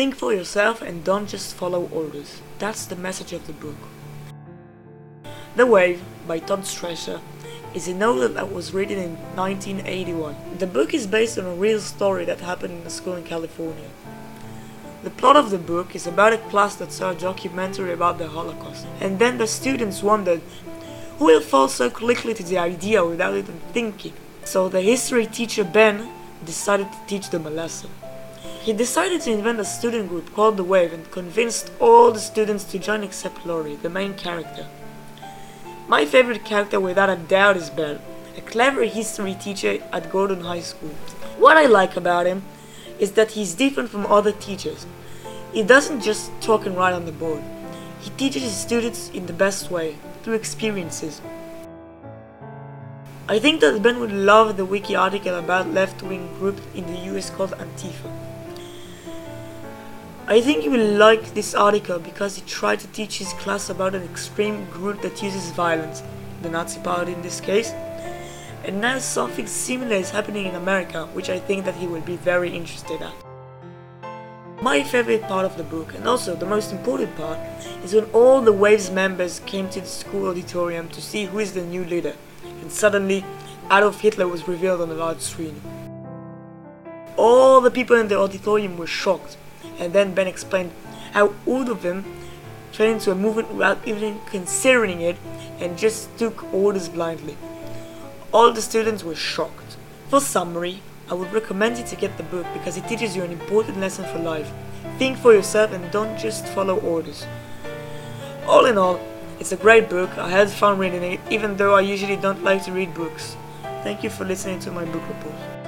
Think for yourself and don't just follow orders. That's the message of the book. The Wave by Todd Stresser is a novel that was written in 1981. The book is based on a real story that happened in a school in California. The plot of the book is about a class that saw a documentary about the Holocaust, and then the students wondered who will fall so quickly to the idea without even thinking. So the history teacher Ben decided to teach them a lesson. He decided to invent a student group called The Wave and convinced all the students to join except Laurie, the main character. My favorite character without a doubt is Ben, a clever history teacher at Gordon High School. What I like about him is that he's different from other teachers. He doesn't just talk and write on the board. He teaches his students in the best way, through experiences. I think that Ben would love the wiki article about left-wing group in the US called Antifa. I think he will like this article because he tried to teach his class about an extreme group that uses violence, the Nazi party in this case, and now something similar is happening in America, which I think that he will be very interested at. My favorite part of the book, and also the most important part, is when all the Wave's members came to the school auditorium to see who is the new leader, and suddenly Adolf Hitler was revealed on a large screen. All the people in the auditorium were shocked. And then Ben explained how all of them turned into a movement without even considering it and just took orders blindly. All the students were shocked. For summary, I would recommend you to get the book because it teaches you an important lesson for life. Think for yourself and don't just follow orders. All in all, it's a great book. I had fun reading it, even though I usually don't like to read books. Thank you for listening to my book report.